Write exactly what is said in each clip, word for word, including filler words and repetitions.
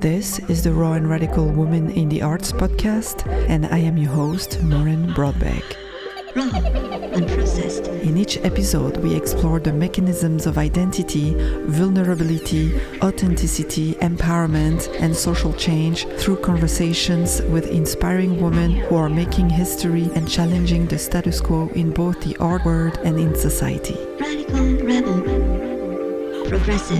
This is the Raw and Radical Women in the Arts podcast, and I am your host, Maureen Broadbeck. In each episode, we explore the mechanisms of identity, vulnerability, authenticity, empowerment, and social change through conversations with inspiring women who are making history and challenging the status quo in both the art world and in society. Radical rebel.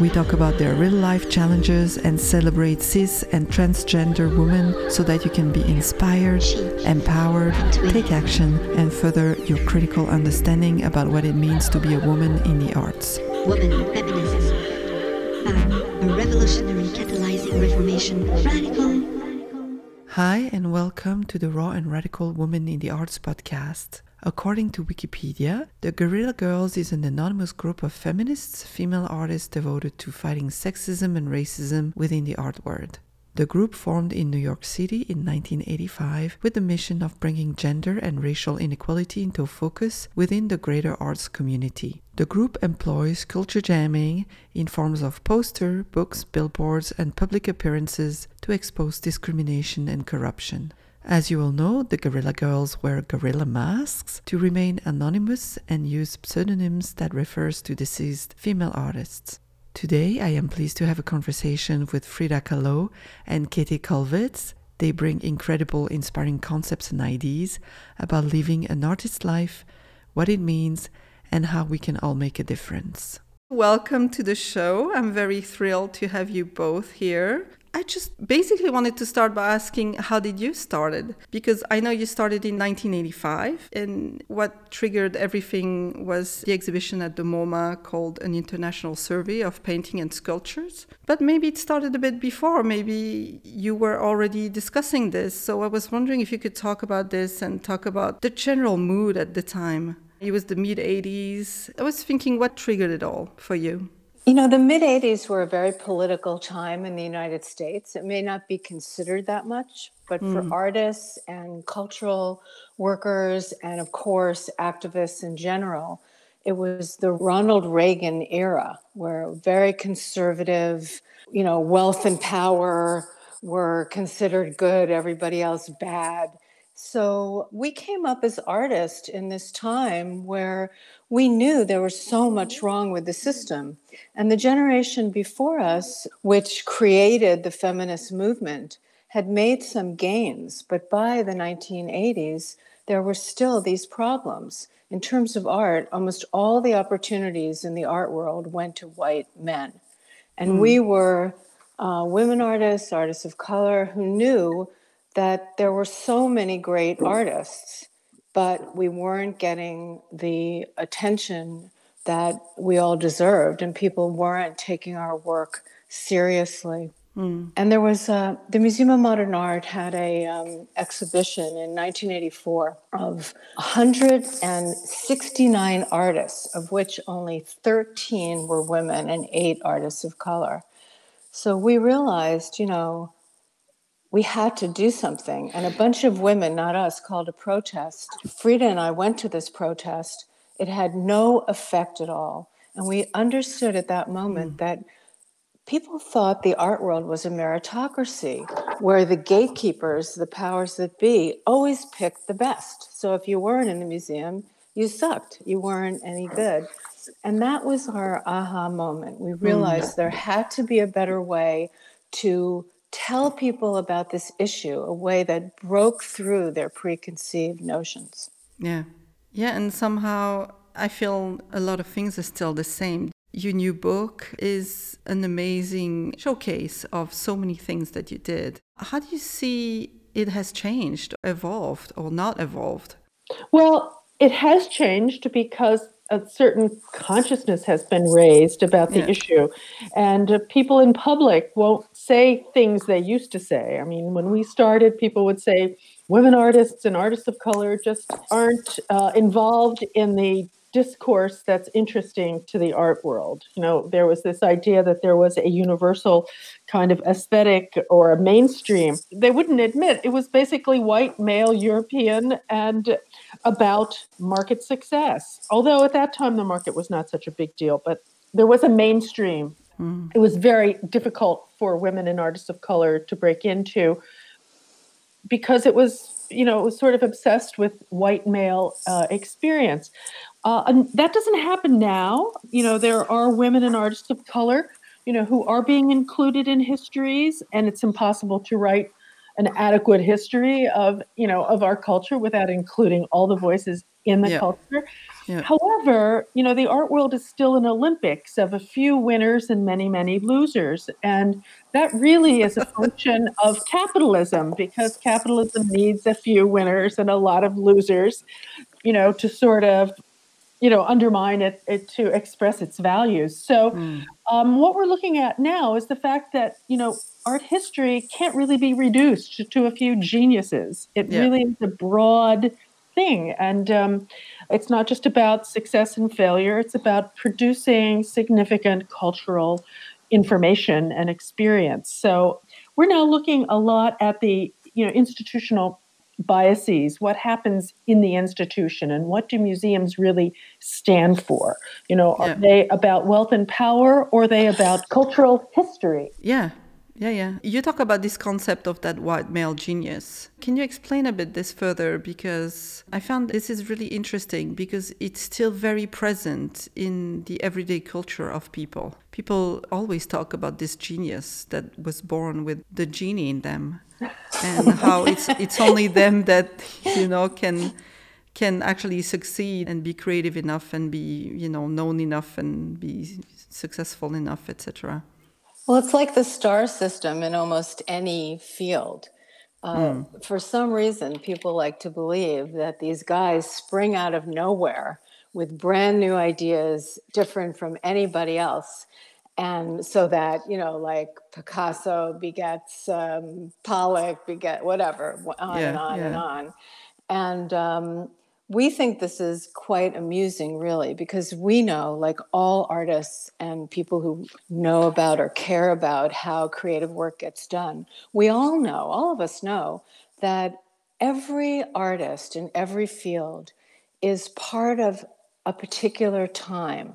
We talk about their real-life challenges and celebrate cis and transgender women so that you can be inspired, empowered, take action, and further your critical understanding about what it means to be a woman in the arts. Woman, feminism, um, a revolutionary catalyzing reformation, radical. Hi, and welcome to the Raw and Radical Women in the Arts podcast. According to Wikipedia, the Guerrilla Girls is an anonymous group of feminists, female artists devoted to fighting sexism and racism within the art world. The group formed in New York City in nineteen eighty-five with the mission of bringing gender and racial inequality into focus within the greater arts community. The group employs culture jamming in forms of poster, books, billboards, and public appearances to expose discrimination and corruption. As you all know, the Guerrilla Girls wear guerrilla masks to remain anonymous and use pseudonyms that refers to deceased female artists. Today, I am pleased to have a conversation with Frida Kahlo and Käthe Kollwitz. They bring incredible, inspiring concepts and ideas about living an artist's life, what it means, and how we can all make a difference. Welcome to the show. I'm very thrilled to have you both here. I just basically wanted to start by asking, how did you started? Because I know you started in nineteen eighty-five, and what triggered everything was the exhibition at the MoMA called An International Survey of Painting and Sculptures. But maybe it started a bit before. Maybe you were already discussing this. So I was wondering if you could talk about this and talk about the general mood at the time. It was the mid-eighties. I was thinking, what triggered it all for you? You know, the mid-eighties were a very political time in the United States. It may not be considered that much, but mm. for artists and cultural workers and, of course, activists in general, it was the Ronald Reagan era, where very conservative, you know, wealth and power were considered good, everybody else bad. So we came up as artists in this time where we knew there was so much wrong with the system. And the generation before us, which created the feminist movement, had made some gains. But by the nineteen eighties, there were still these problems. In terms of art, almost all the opportunities in the art world went to white men. And mm. we were uh, women artists, artists of color, who knew that there were so many great artists, but we weren't getting the attention that we all deserved, and people weren't taking our work seriously. Mm. And there was, uh, the Museum of Modern Art had an um, exhibition in nineteen eighty-four of one hundred sixty-nine artists, of which only thirteen were women and eight artists of color. So we realized, you know, we had to do something. And a bunch of women, not us, called a protest. Frida and I went to this protest. It had no effect at all. And we understood at that moment mm. that people thought the art world was a meritocracy, where the gatekeepers, the powers that be, always picked the best. So if you weren't in the museum, you sucked. You weren't any good. And that was our aha moment. We realized mm. there had to be a better way to tell people about this issue, a way that broke through their preconceived notions. Yeah. Yeah, and somehow I feel a lot of things are still the same. Your new book is an amazing showcase of so many things that you did. How do you see it has changed, evolved, or not evolved? Well, it has changed because a certain consciousness has been raised about the yeah. issue. And uh, people in public won't say things they used to say. I mean, when we started, people would say women artists and artists of color just aren't uh, involved in the discourse that's interesting to the art world. You know, there was this idea that there was a universal kind of aesthetic or a mainstream. They wouldn't admit it was basically white, male, European, and about market success. Although at that time, the market was not such a big deal, but there was a mainstream Mm. It was very difficult for women and artists of color to break into because it was, you know, it was sort of obsessed with white male uh, experience. Uh, and that doesn't happen now. You know, there are women and artists of color, you know, who are being included in histories, and it's impossible to write an adequate history of, you know, of our culture without including all the voices in the yeah. culture. Yeah. However, you know, the art world is still an Olympics of a few winners and many, many losers. And that really is a function of capitalism, because capitalism needs a few winners and a lot of losers, you know, to sort of, you know, undermine it, it to express its values. So mm. um, what we're looking at now is the fact that, you know, art history can't really be reduced to, to a few geniuses. It yeah. really is a broad thing. And um, it's not just about success and failure. It's about producing significant cultural information and experience. So we're now looking a lot at the, you know, institutional biases, what happens in the institution, and what do museums really stand for? You know, are yeah. they about wealth and power, or are they about cultural history? Yeah, yeah, yeah. You talk about this concept of that white male genius. Can you explain a bit this further? Because I found this is really interesting, because it's still very present in the everyday culture of people. People always talk about this genius that was born with the genie in them. And how it's it's only them that, you know, can can actually succeed and be creative enough and be, you know, known enough and be successful enough, et cetera. Well, it's like the star system in almost any field. Uh, mm. For some reason, people like to believe that these guys spring out of nowhere with brand new ideas, different from anybody else. And so that, you know, like Picasso begets um, Pollock, beget whatever, on yeah, and on yeah. and on. And um, we think this is quite amusing, really, because we know, like all artists and people who know about or care about how creative work gets done, we all know, all of us know, that every artist in every field is part of a particular time.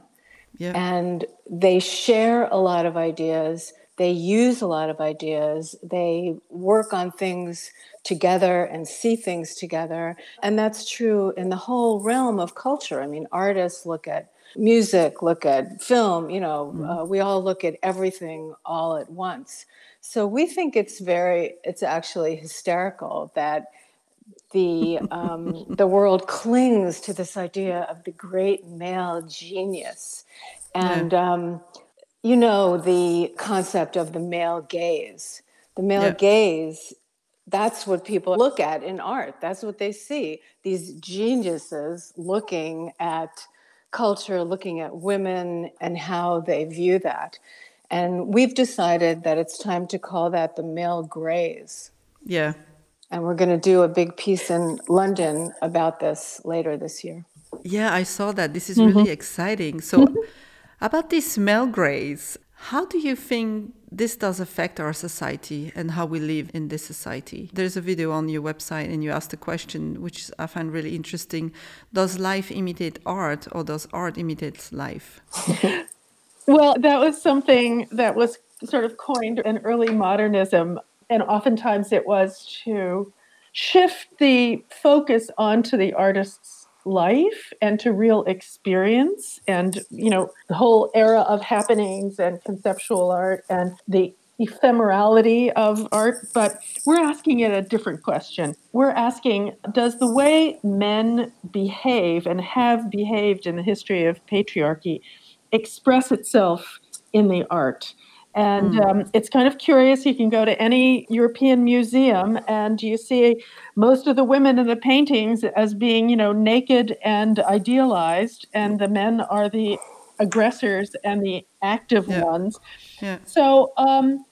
Yeah. And they share a lot of ideas. They use a lot of ideas. They work on things together and see things together. And that's true in the whole realm of culture. I mean, artists look at music, look at film, you know, mm-hmm. uh, we all look at everything all at once. So we think it's very, it's actually hysterical that the um, the world clings to this idea of the great male genius. And, yeah. um, you know, the concept of the male gaze. The male yeah. gaze, that's what people look at in art. That's what they see. These geniuses looking at culture, looking at women and how they view that. And we've decided that it's time to call that the male graze. Yeah. And we're going to do a big piece in London about this later this year. Yeah, I saw that. This is mm-hmm. really exciting. So about this male graze, how do you think this does affect our society and how we live in this society? There's a video on your website and you asked a question, which I find really interesting. Does life imitate art, or does art imitate life? Well, that was something that was sort of coined in early modernism. And oftentimes it was to shift the focus onto the artist's life and to real experience and, you know, the whole era of happenings and conceptual art and the ephemerality of art. But we're asking it a different question. We're asking, does the way men behave and have behaved in the history of patriarchy express itself in the art? And um, it's kind of curious. You can go to any European museum and you see most of the women in the paintings as being, you know, naked and idealized, and the men are the aggressors and the active yeah. ones. Yeah. So um,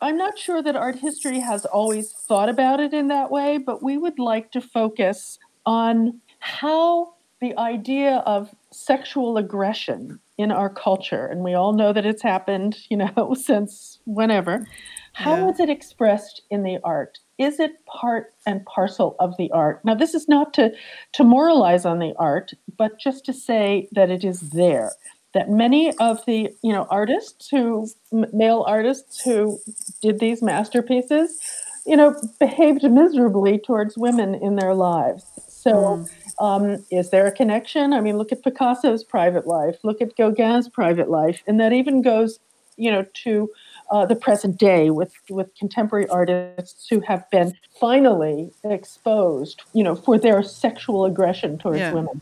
I'm not sure that art history has always thought about it in that way, but we would like to focus on how the idea of sexual aggression in our culture, and we all know that it's happened, you know, since whenever. How yeah. is it expressed in the art? Is it part and parcel of the art? Now, this is not to, to moralize on the art, but just to say that it is there. that many of the, you know, artists who, male artists who did these masterpieces, you know, behaved miserably towards women in their lives. So mm. um, is there a connection? I mean, look at Picasso's private life, look at Gauguin's private life, and that even goes, you know, to uh, the present day with, with contemporary artists who have been finally exposed, you know, for their sexual aggression towards yeah. women.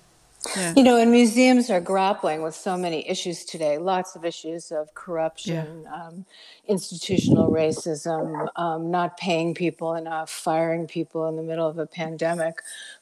Yeah. You know, and museums are grappling with so many issues today, lots of issues of corruption, yeah. um, institutional racism, um, not paying people enough, firing people in the middle of a pandemic.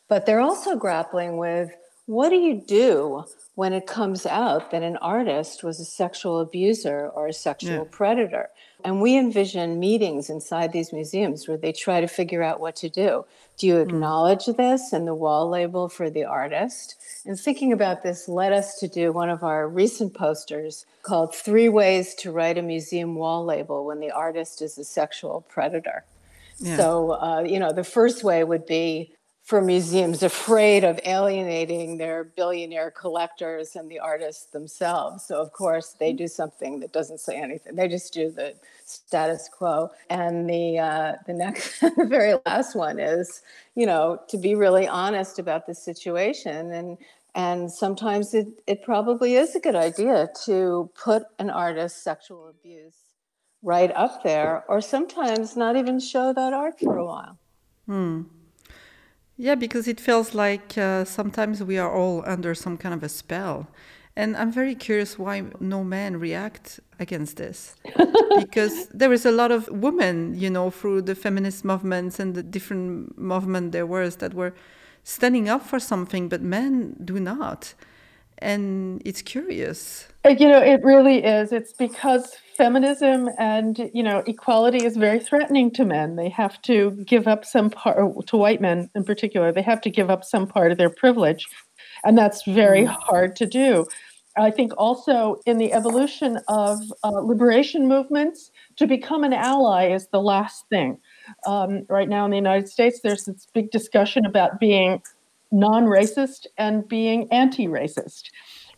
But they're also grappling with, what do you do when it comes out that an artist was a sexual abuser or a sexual yeah. predator? And we envision meetings inside these museums where they try to figure out what to do. Do you acknowledge mm. this and the wall label for the artist? And thinking about this led us to do one of our recent posters called Three Ways to Write a Museum Wall Label When the Artist is a Sexual Predator. Yeah. So, uh, you know, the first way would be for museums afraid of alienating their billionaire collectors and the artists themselves. So of course they do something that doesn't say anything. They just do the status quo. And the uh, the next, the very last one is, you know, to be really honest about the situation. And and sometimes it, it probably is a good idea to put an artist's sexual abuse right up there, or sometimes not even show that art for a while. Hmm. Yeah, because it feels like uh, sometimes we are all under some kind of a spell. And I'm very curious why no men react against this. Because there is a lot of women, you know, through the feminist movements and the different movement there was that were standing up for something, but men do not. And it's curious. You know, it really is. It's because feminism and, you know, equality is very threatening to men. They have to give up some part, to white men in particular, they have to give up some part of their privilege. And that's very hard to do. I think also in the evolution of uh, liberation movements, to become an ally is the last thing. Um, right now in the United States, there's this big discussion about being non-racist and being anti-racist.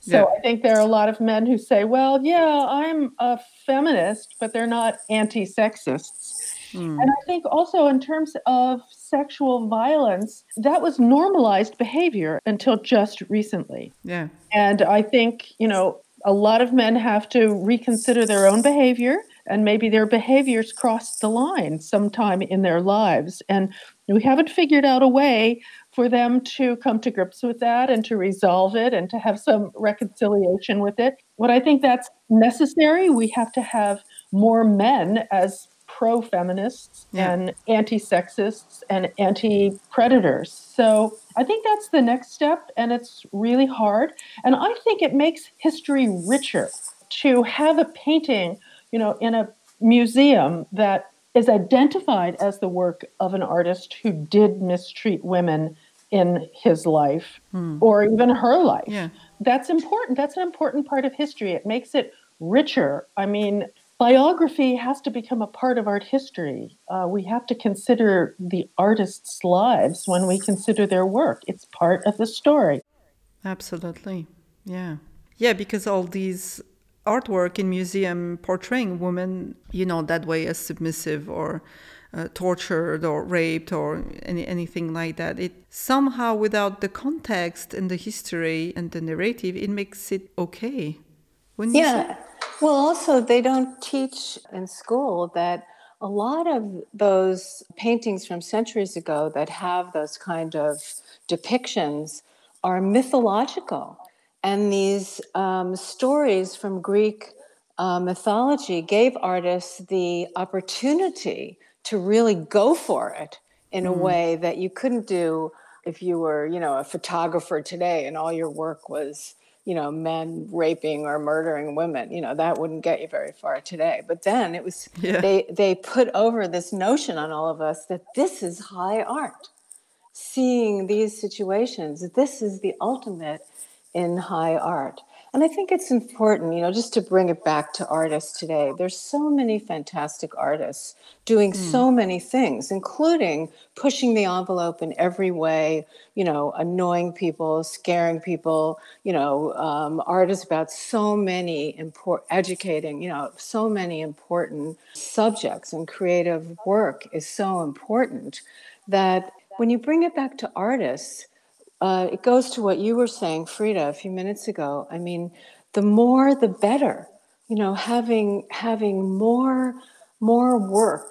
So yeah. I think there are a lot of men who say, well, yeah, I'm a feminist, but they're not anti-sexists. Mm. And I think also in terms of sexual violence, that was normalized behavior until just recently. Yeah. And I think, you know, a lot of men have to reconsider their own behavior, and maybe their behaviors crossed the line sometime in their lives. And we haven't figured out a way for them to come to grips with that and to resolve it and to have some reconciliation with it. What I think that's necessary, we have to have more men as pro-feminists yeah. and anti-sexists and anti-predators. So I think that's the next step, and it's really hard. And I think it makes history richer to have a painting, you know, in a museum that is identified as the work of an artist who did mistreat women in his life mm. or even her life. Yeah. That's important. That's an important part of history. It makes it richer. I mean, biography has to become a part of art history. Uh, we have to consider the artists' lives when we consider their work. It's part of the story. Absolutely. Yeah. Yeah, because all these artwork in museum portraying women, you know, that way as submissive or uh, tortured or raped or any, anything like that. It somehow, without the context and the history and the narrative, it makes it okay. Wouldn't yeah. you say? Well, also they don't teach in school that a lot of those paintings from centuries ago that have those kind of depictions are mythological. And these um, stories from Greek uh, mythology gave artists the opportunity to really go for it in mm. a way that you couldn't do if you were, you know, a photographer today and all your work was, you know, men raping or murdering women. You know, that wouldn't get you very far today. But then it was, yeah. they, they put over this notion on all of us that this is high art. Seeing these situations, this is the ultimate in high art. And I think it's important, you know, just to bring it back to artists today. There's so many fantastic artists doing mm. so many things, including pushing the envelope in every way, you know, annoying people, scaring people, you know, um, artists about so many important, educating, you know, so many important subjects, and creative work is so important that when you bring it back to artists, Uh, it goes to what you were saying, Frida, a few minutes ago. I mean, the more, the better. You know, having having more more work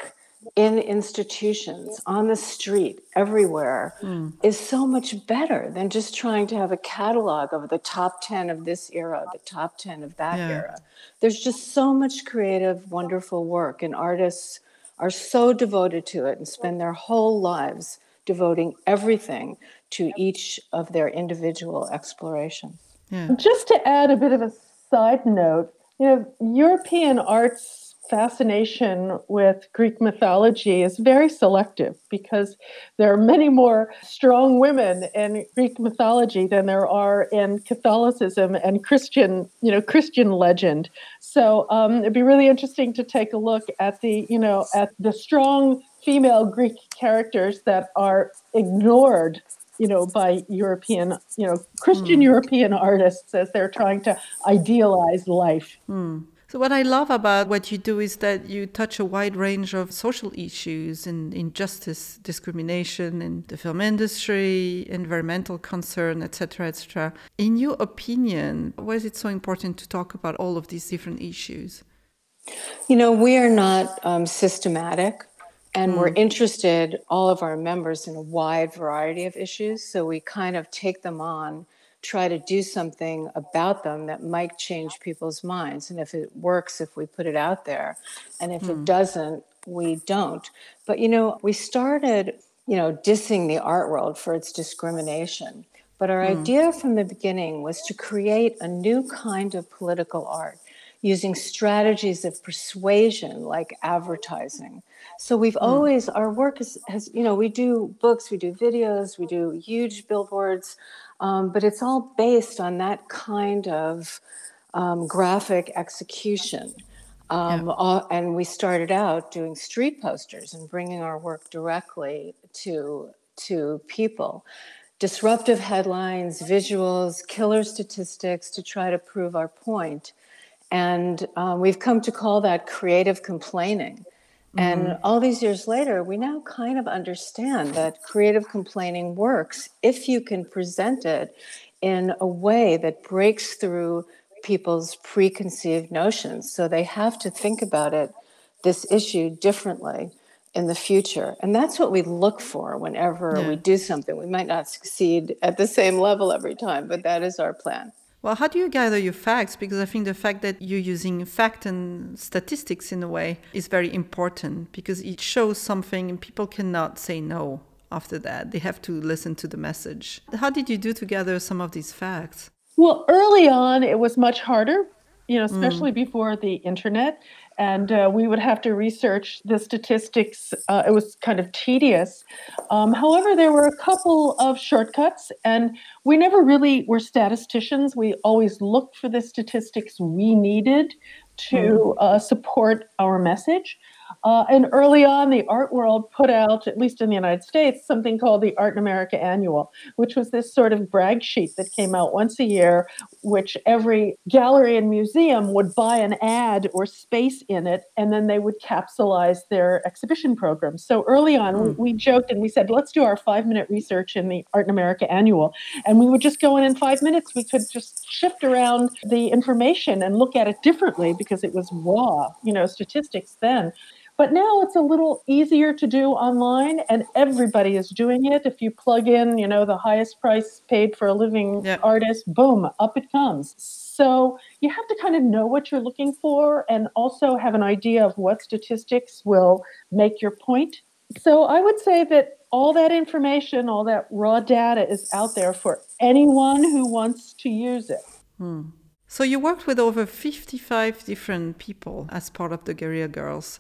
in institutions, on the street, everywhere, mm. is so much better than just trying to have a catalog of the top ten of this era, the top ten of that yeah. era. There's just so much creative, wonderful work, and artists are so devoted to it and spend their whole lives devoting everything to each of their individual explorations. Yeah. Just to add a bit of a side note, you know, European art's fascination with Greek mythology is very selective because there are many more strong women in Greek mythology than there are in Catholicism and Christian, you know, Christian legend. So um, it'd be really interesting to take a look at the, you know, at the strong female Greek characters that are ignored, you know, by European, you know, Christian mm. European artists as they're trying to idealize life. Mm. So what I love about what you do is that you touch a wide range of social issues and injustice, discrimination in the film industry, environmental concern, et cetera, et cetera. In your opinion, why is it so important to talk about all of these different issues? You know, we are not um, systematic. And we're interested, all of our members, in a wide variety of issues. So we kind of take them on, try to do something about them that might change people's minds. And if it works, if we put it out there. And if mm. it doesn't, we don't. But, you know, we started, you know, dissing the art world for its discrimination. But our mm. idea from the beginning was to create a new kind of political art, using strategies of persuasion like advertising. So we've always, mm. our work is, has, you know, we do books, we do videos, we do huge billboards, um, but it's all based on that kind of um, graphic execution. Um, yeah. all, and we started out doing street posters and bringing our work directly to, to people. Disruptive headlines, visuals, killer statistics to try to prove our point. And um, we've come to call that creative complaining. Mm-hmm. And all these years later, we now kind of understand that creative complaining works if you can present it in a way that breaks through people's preconceived notions. So they have to think about it, this issue, differently in the future. And that's what we look for whenever yeah. we do something. We might not succeed at the same level every time, but that is our plan. Well, how do you gather your facts? Because I think the fact that you're using fact and statistics in a way is very important because it shows something and people cannot say no after that. They have to listen to the message. How did you do to gather some of these facts? Well, early on, it was much harder, you know, especially mm. before the internet. And uh, we would have to research the statistics. Uh, it was kind of tedious. Um, however, there were a couple of shortcuts, and we never really were statisticians. We always looked for the statistics we needed to uh, support our message. Uh, and early on, the art world put out, at least in the United States, something called the Art in America Annual, which was this sort of brag sheet that came out once a year, which every gallery and museum would buy an ad or space in it, and then they would capsulize their exhibition program. So early on, we, we joked and we said, let's do our five-minute research in the Art in America Annual. And we would just go in in five minutes. We could just shift around the information and look at it differently because it was raw, you know, statistics then. But now it's a little easier to do online, and everybody is doing it. If you plug in, you know, the highest price paid for a living yeah. artist, boom, up it comes. So you have to kind of know what you're looking for and also have an idea of what statistics will make your point. So I would say that all that information, all that raw data is out there for anyone who wants to use it. Hmm. So you worked with over fifty-five different people as part of the Guerrilla Girls.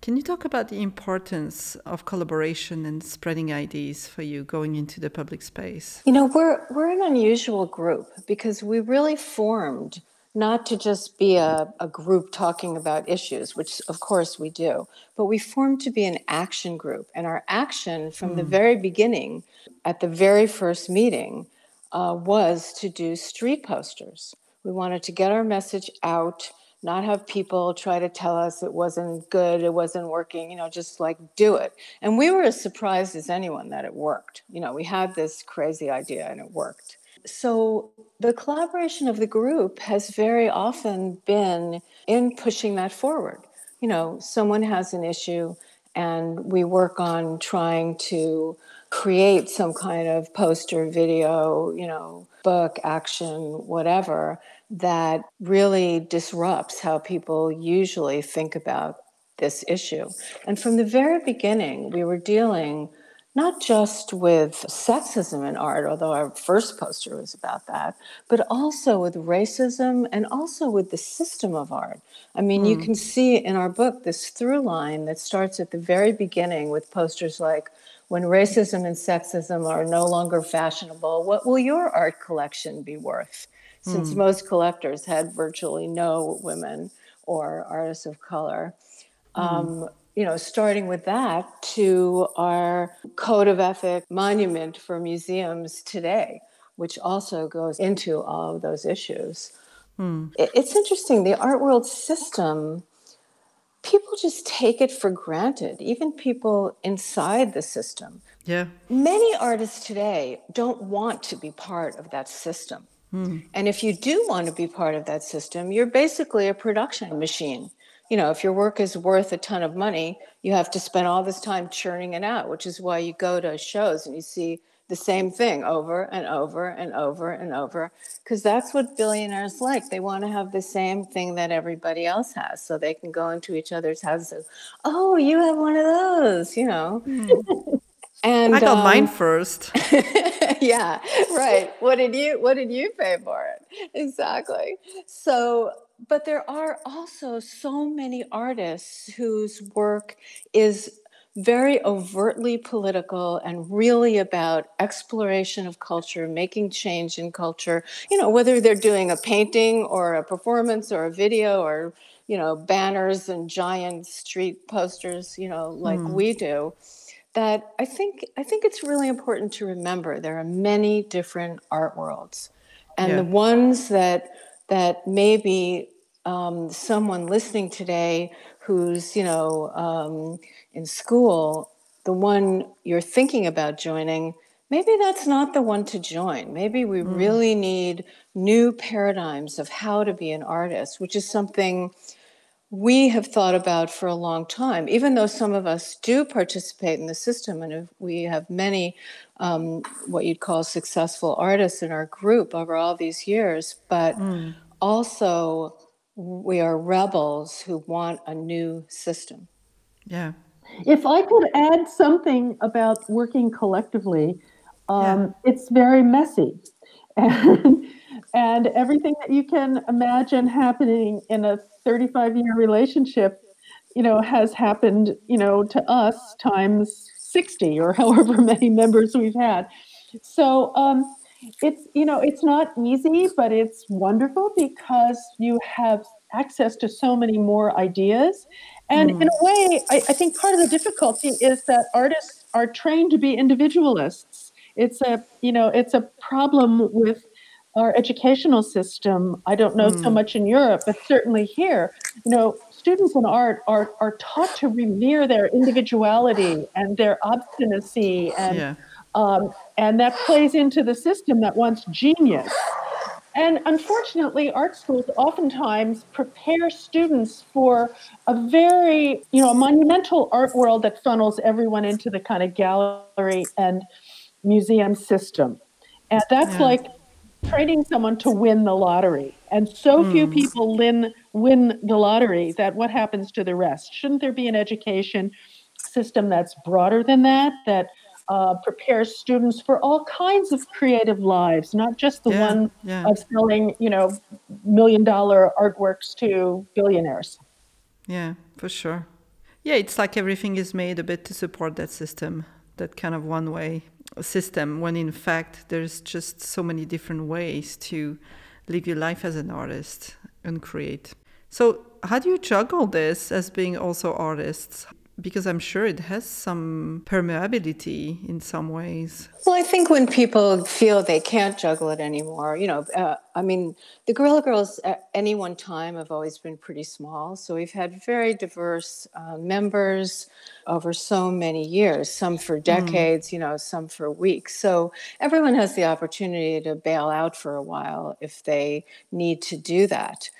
Can you talk about the importance of collaboration and spreading ideas for you going into the public space? You know, we're we're an unusual group because we really formed not to just be a, a group talking about issues, which of course we do, but we formed to be an action group. And our action from mm. the very beginning, at the very first meeting, uh, was to do street posters. We wanted to get our message out, not have people try to tell us it wasn't good, it wasn't working, you know, just like do it. And we were as surprised as anyone that it worked. You know, we had this crazy idea and it worked. So the collaboration of the group has very often been in pushing that forward. You know, someone has an issue and we work on trying to create some kind of poster, video, you know, book, action, whatever, that really disrupts how people usually think about this issue. And from the very beginning, we were dealing not just with sexism in art, although our first poster was about that, but also with racism and also with the system of art. I mean, mm. you can see in our book this through line that starts at the very beginning with posters like, when racism and sexism are no longer fashionable, what will your art collection be worth? Since mm. most collectors had virtually no women or artists of color. Mm. Um, you know, starting with that to our code of ethic monument for museums today, which also goes into all of those issues. Mm. It's interesting, the art world system, people just take it for granted, even people inside the system. Yeah. Many artists today don't want to be part of that system. Mm. And if you do want to be part of that system, you're basically a production machine. You know, if your work is worth a ton of money, you have to spend all this time churning it out, which is why you go to shows and you see the same thing over and over and over and over, because that's what billionaires like. They want to have the same thing that everybody else has, so they can go into each other's houses. Oh, you have one of those, you know. Mm. And I got um, mine first. Yeah, right. What did you What did you pay for it? Exactly. So. But there are also so many artists whose work is very overtly political and really about exploration of culture, making change in culture, you know, whether they're doing a painting or a performance or a video or, you know, banners and giant street posters, you know, like mm. we do, that I think, I think it's really important to remember there are many different art worlds. And yeah. the ones that that maybe um, someone listening today who's, you know, um, in school, the one you're thinking about joining, maybe that's not the one to join. Maybe we mm. really need new paradigms of how to be an artist, which is something we have thought about for a long time, even though some of us do participate in the system. And we have many um, what you'd call successful artists in our group over all these years, but mm. also we are rebels who want a new system. Yeah. If I could add something about working collectively, um, yeah. it's very messy. And, and everything that you can imagine happening in a thirty-five year relationship, you know, has happened, you know, to us times sixty or however many members we've had. So um, it's, you know, it's not easy, but it's wonderful because you have access to so many more ideas. And mm. in a way, I, I think part of the difficulty is that artists are trained to be individualists. It's a, you know, it's a problem with our educational system. I don't know mm. so much in Europe, but certainly here, you know, students in art are, are taught to revere their individuality and their obstinacy, and yeah. um, and that plays into the system that wants genius. And unfortunately, art schools oftentimes prepare students for a very, you know, a monumental art world that funnels everyone into the kind of gallery and museum system. And that's yeah. like training someone to win the lottery. And so mm. few people win, win the lottery that what happens to the rest? Shouldn't there be an education system that's broader than that, that uh, prepares students for all kinds of creative lives, not just the yeah, one yeah. of selling, you know, million dollar artworks to billionaires? Yeah, for sure. Yeah, it's like everything is made a bit to support that system, that kind of one-way system, when in fact there's just so many different ways to live your life as an artist and create. So how do you juggle this as being also artists? Because I'm sure it has some permeability in some ways. Well, I think when people feel they can't juggle it anymore, you know, uh, I mean, the Guerrilla Girls at any one time have always been pretty small. So we've had very diverse uh, members over so many years, some for decades, mm. you know, some for weeks. So everyone has the opportunity to bail out for a while if they need to do that.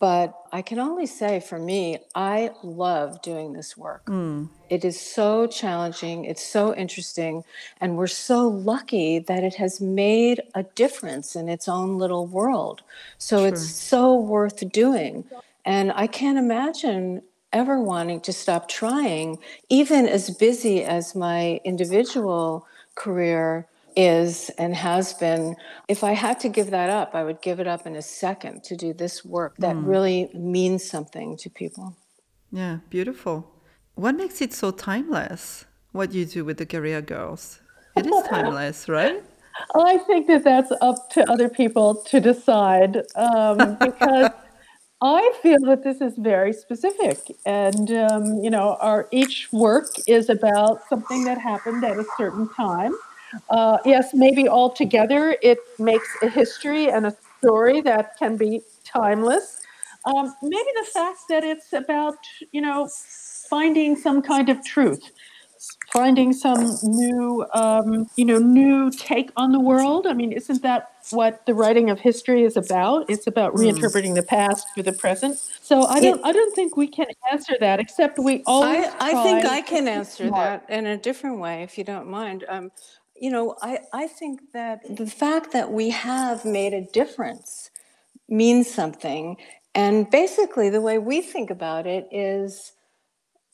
But I can only say for me, I love doing this work. Mm. It is so challenging. It's so interesting. And we're so lucky that it has made a difference in its own little world. So sure. It's so worth doing. And I can't imagine ever wanting to stop trying, even as busy as my individual career is and has been. If I had to give that up, I would give it up in a second to do this work that mm. really means something to people. Yeah, beautiful. What makes it so timeless, what you do with the Guerrilla Girls? It is timeless, right? Well, I think that that's up to other people to decide, um, because I feel that this is very specific. And, um, you know, our each work is about something that happened at a certain time. Uh, yes, maybe altogether it makes a history and a story that can be timeless. Um, maybe the fact that it's about, you know, finding some kind of truth, finding some new, um, you know, new take on the world. I mean, isn't that what the writing of history is about? It's about mm. reinterpreting the past for the present. So I don't, it, I don't think we can answer that, except we always. I, I think I can answer that in a different way, if you don't mind. Um, You know, I, I think that the fact that we have made a difference means something. And basically the way we think about it is,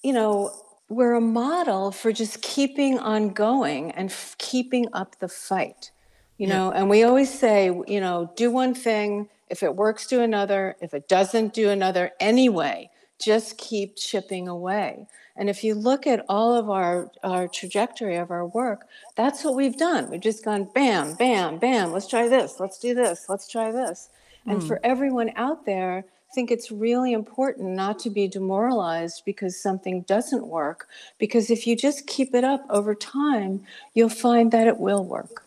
you know, we're a model for just keeping on going and f- keeping up the fight, you know. Yeah. And we always say, you know, do one thing, if it works, do another, if it doesn't, do another anyway. Just keep chipping away. And if you look at all of our, our trajectory of our work, that's what we've done. We've just gone, bam, bam, bam, let's try this, let's do this, let's try this. Mm. And for everyone out there, I think it's really important not to be demoralized because something doesn't work, because if you just keep it up over time, you'll find that it will work.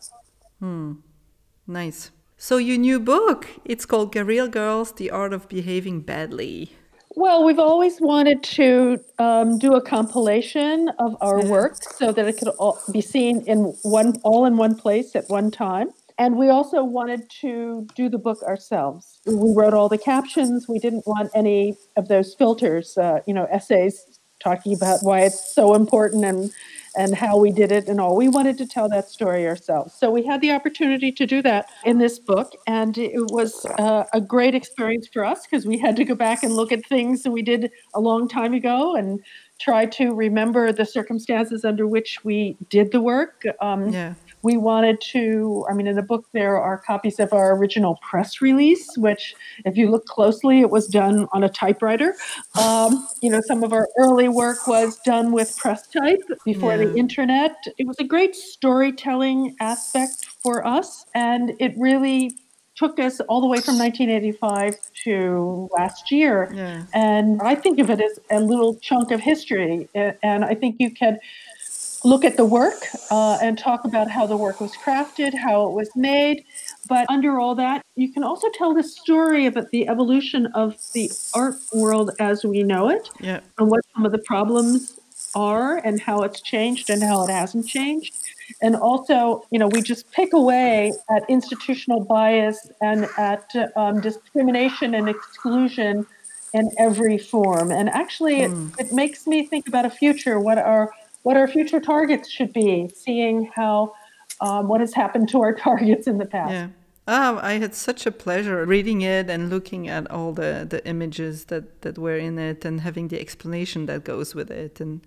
Mm. Nice. So your new book, it's called Guerrilla Girls: The Art of Behaving Badly. Well, we've always wanted to um, do a compilation of our work so that it could all be seen in one, all in one place at one time. And we also wanted to do the book ourselves. We wrote all the captions. We didn't want any of those filters, uh, you know, essays talking about why it's so important and and how we did it and all. We wanted to tell that story ourselves. So we had the opportunity to do that in this book, and it was uh, a great experience for us because we had to go back and look at things that we did a long time ago and try to remember the circumstances under which we did the work. Um, yeah. We wanted to, I mean, in the book there are copies of our original press release, which if you look closely, it was done on a typewriter. Um, you know, some of our early work was done with press type before yeah. the internet. It was a great storytelling aspect for us, and it really took us all the way from nineteen eighty-five to last year. Yeah. And I think of it as a little chunk of history, and I think you can look at the work uh, and talk about how the work was crafted, how it was made. But under all that, you can also tell the story about the evolution of the art world as we know it, yeah. and what some of the problems are and how it's changed and how it hasn't changed. And also, you know, we just pick away at institutional bias and at um, discrimination and exclusion in every form. And actually, mm. it, it makes me think about a future, what our What our future targets should be, seeing how um, what has happened to our targets in the past. Yeah. Oh, I had such a pleasure reading it and looking at all the, the images that, that were in it and having the explanation that goes with it. And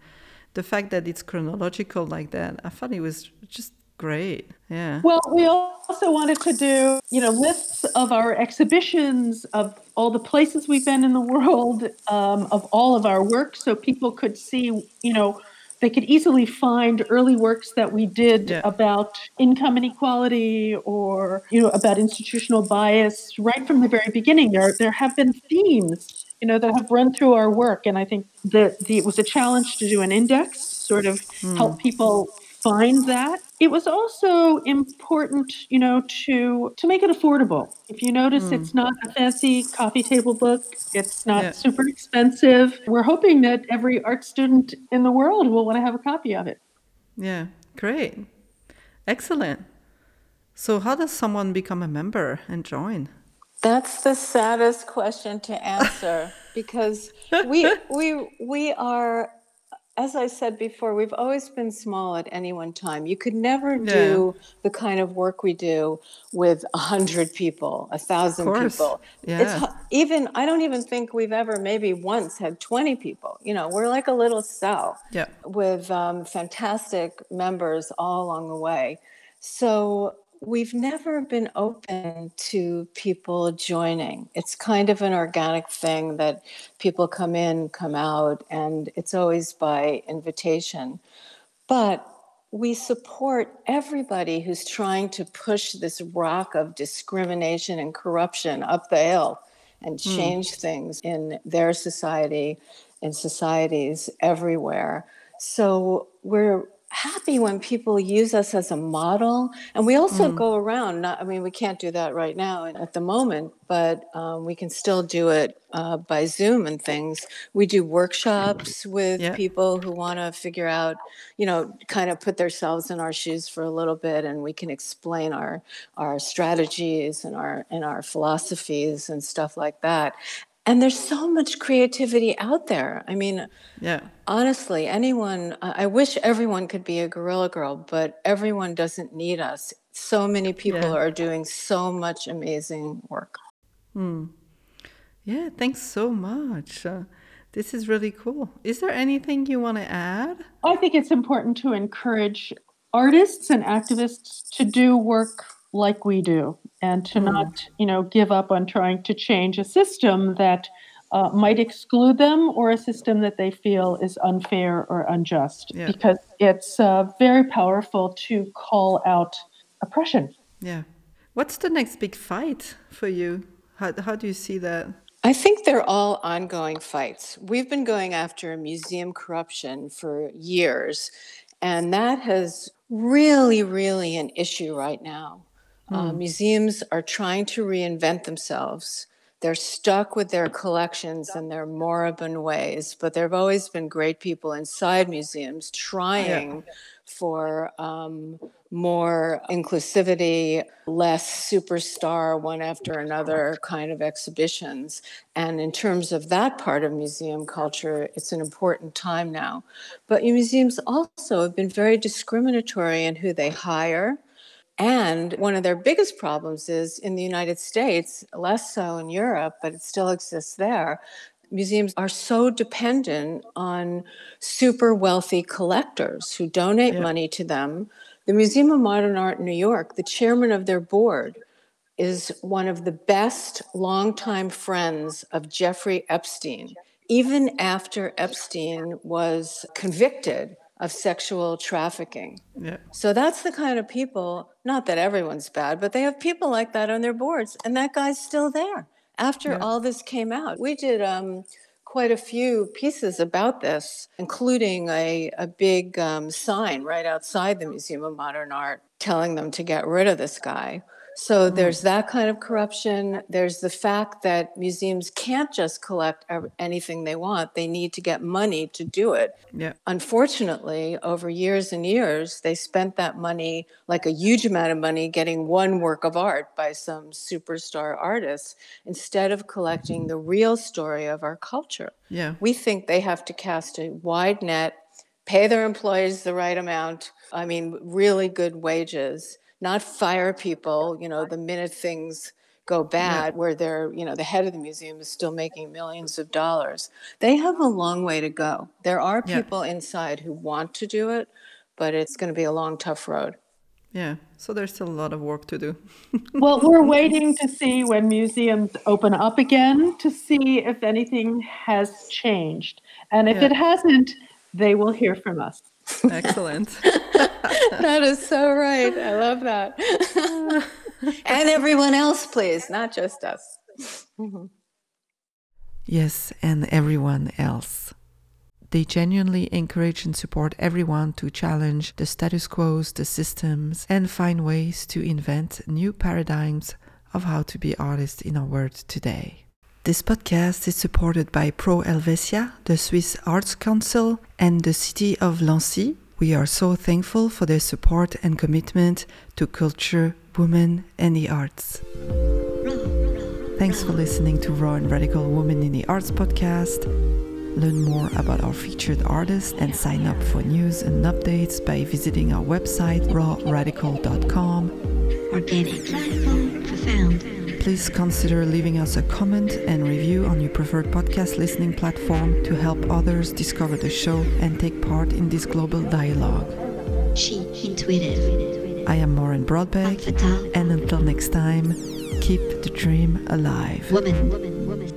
the fact that it's chronological like that, I thought it was just Great. Yeah. Well, we also wanted to do, you know, lists of our exhibitions, of all the places we've been in the world, um, of all of our work, so people could see, you know, they could easily find early works that we did yeah. about income inequality or, you know, about institutional bias right from the very beginning. There, there have been themes, you know, that have run through our work. And I think that the, it was a challenge to do an index, sort of mm. help people find that. It was also important, you know, to to make it affordable. If you notice, mm. it's not a fancy coffee table book. It's not yeah. super expensive. We're hoping that every art student in the world will want to have a copy of it. Yeah, great. Excellent. So how does someone become a member and join? That's the saddest question to answer because we we we are... As I said before, we've always been small at any one time. You could never yeah. do the kind of work we do with a hundred people, a thousand people. Yeah. It's even, I don't even think we've ever maybe once had twenty people. You know, we're like a little cell yeah. with um, fantastic members all along the way. So we've never been open to people joining. It's kind of an organic thing that people come in, come out, and it's always by invitation. But we support everybody who's trying to push this rock of discrimination and corruption up the hill and change mm. things in their society, in societies everywhere. So we're happy when people use us as a model. And we also mm. go around, not, I mean, we can't do that right now at the moment, but um, we can still do it uh, by Zoom and things. We do workshops with yeah. people who want to figure out, you know, kind of put themselves in our shoes for a little bit, and we can explain our our strategies and our and our philosophies and stuff like that. And there's so much creativity out there. I mean, yeah. honestly, anyone, I wish everyone could be a Guerrilla Girl, but everyone doesn't need us. So many people yeah. are doing so much amazing work. Hmm. Yeah, thanks so much. Uh, this is really cool. Is there anything you want to add? I think it's important to encourage artists and activists to do work like we do, and to not, you know, give up on trying to change a system that uh, might exclude them, or a system that they feel is unfair or unjust, yeah. because it's uh, very powerful to call out oppression. Yeah. What's the next big fight for you? How, how do you see that? I think they're all ongoing fights. We've been going after museum corruption for years, and that has really, really an issue right now. Mm. Uh, museums are trying to reinvent themselves. They're stuck with their collections and their moribund ways, but there have always been great people inside museums trying yeah. for um, more inclusivity, less superstar one after another kind of exhibitions. And in terms of that part of museum culture, it's an important time now. But museums also have been very discriminatory in who they hire. And one of their biggest problems is in the United States, less so in Europe, but it still exists there. Museums are so dependent on super wealthy collectors who donate yeah. money to them. The Museum of Modern Art in New York, the chairman of their board, is one of the best longtime friends of Jeffrey Epstein, even after Epstein was convicted of sexual trafficking. Yeah. So that's the kind of people, not that everyone's bad, but they have people like that on their boards. And that guy's still there after yeah. all this came out. We did um, quite a few pieces about this, including a, a big um, sign right outside the Museum of Modern Art telling them to get rid of this guy. So there's that kind of corruption. There's the fact that museums can't just collect anything they want. They need to get money to do it. Yeah. Unfortunately, over years and years, they spent that money, like a huge amount of money, getting one work of art by some superstar artist instead of collecting the real story of our culture. Yeah. We think they have to cast a wide net, pay their employees the right amount, I mean, really good wages, not fire people, you know, the minute things go bad yeah. where they're, you know, the head of the museum is still making millions of dollars. They have a long way to go. There are people yeah. inside who want to do it, but it's going to be a long, tough road. Yeah, so there's still a lot of work to do. Well, we're waiting to see when museums open up again to see if anything has changed. And if yeah. it hasn't, they will hear from us. Excellent. That is so right. I love that. And everyone else, please, not just us. Mm-hmm. Yes, and everyone else. They genuinely encourage and support everyone to challenge the status quos, the systems, and find ways to invent new paradigms of how to be artists in our world today. This podcast is supported by Pro Helvetia, the Swiss Arts Council, and the city of Lancy. We are so thankful for their support and commitment to culture, women, and the arts. Thanks for listening to Raw and Radical Women in the Arts podcast. Learn more about our featured artists and sign up for news and updates by visiting our website, raw radical dot com. Organic platform for sound. Please consider leaving us a comment and review on your preferred podcast listening platform to help others discover the show and take part in this global dialogue. She intuitive. I am Maureen Broadbeck, and until next time, keep the dream alive. Woman, woman, woman.